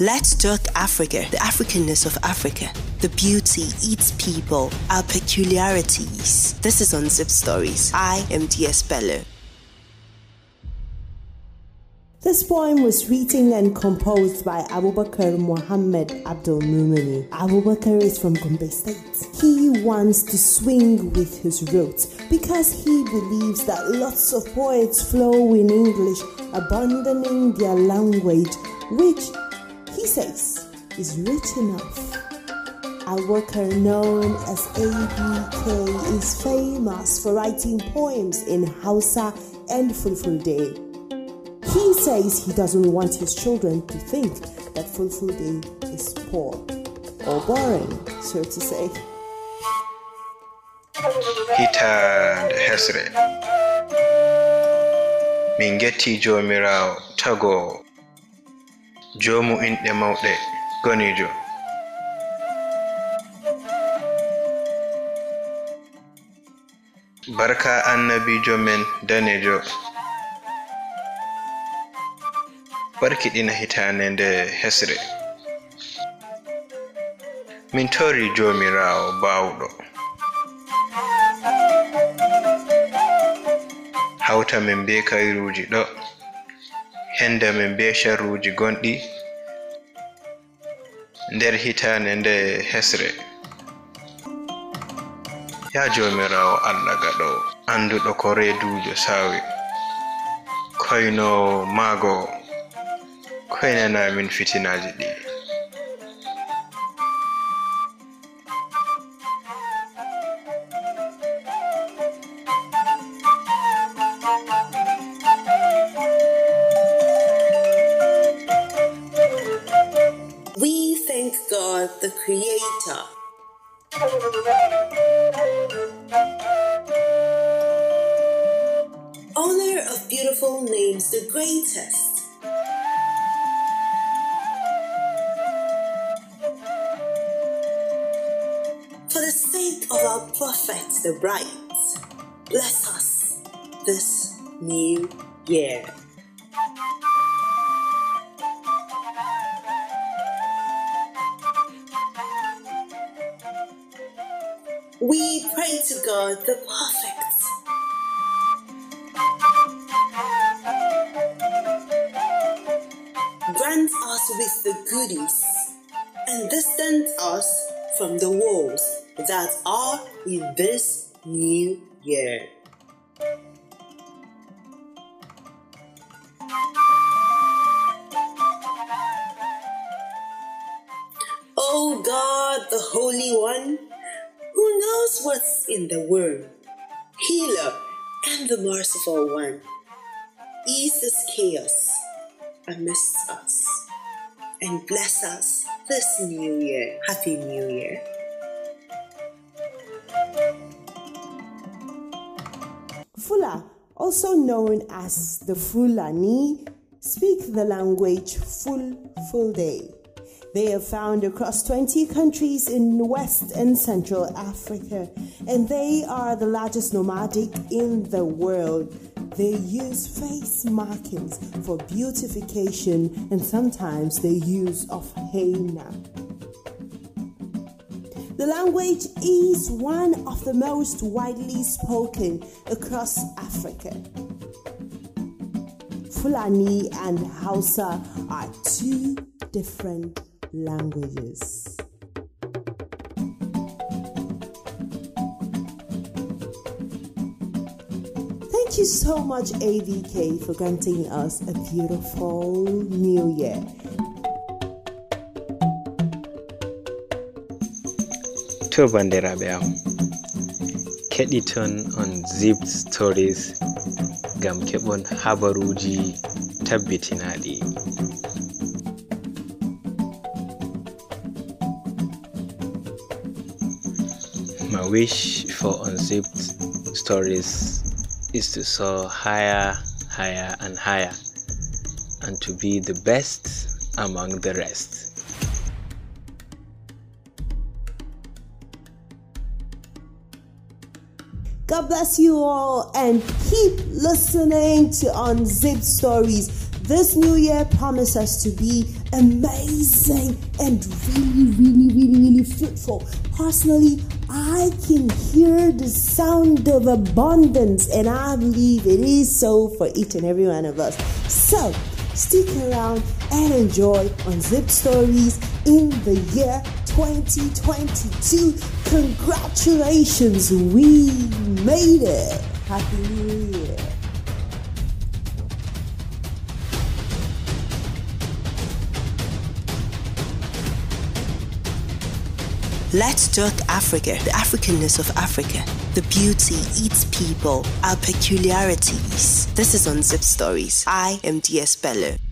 Let's talk Africa, the Africanness of Africa, the beauty, its people, our peculiarities. This is Unzip Stories. I am DS Bello. This poem was written and composed by Abubakar Muhammad Abdulmumini. Abubakar is from Gombe State. He wants to swing with his roots because he believes that lots of poets flow in English, abandoning their language, which he says is rich enough. Abubakar, known as ABK, is famous for writing poems in Hausa and Fulfulde. He says he doesn't want his children to think that Fulfulde is poor or boring, so to say. Ita da Hesre Mingeti Jomirao Tago Jomu in the Maude Gonijo. Barka Annabi Jomen Danejo. Barkit in a hitan and a hesere. Mintori Jomirao Baudo. Hauta Membeka Iruji do. Henda Membesha Ruji Gondi. Der hitan and a hesere. Ya Jomirao Allagado. Andu Okore Dujo Sawi. Koino Mago. When I'm in fitinaji we thank God the Creator honor of beautiful names the greatest for the sake of our prophets, the bright, bless us this new year. We pray to God, the perfect. Grant us with the goodies and distance us from the woes that are in this new year. O God, the Holy One, who knows what's in the world, healer and the merciful one, eases chaos amidst us and bless us this new year. Happy New Year. Fula, also known as the Fulani, speak the language Fulfulde. They are found across 20 countries in West and Central Africa, and they are the largest nomadic in the world. They use face markings for beautification, and sometimes they use of henna. The language is one of the most widely spoken across Africa. Fulani and Hausa are two different languages. Thank you so much, AVK, for granting us a beautiful new year. To banderaɓe am keɗiton Unzip Stories ngam keɓon habaruuji tabbitinaɗi. My wish for Unzip Stories is to soar higher, higher and higher, and to be the best among the rest. God bless you all and keep listening to Unzip Stories. This new year promises to be amazing and really fruitful. Personally, I can hear the sound of abundance, and I believe it is so for each and every one of us. So stick around and enjoy Unzip Stories in the year 2022. Congratulations, we made it. Happy New Year. Let's talk Africa, the Africanness of Africa, the beauty, its people, our peculiarities. This is Unzip Stories. I am DS Bello.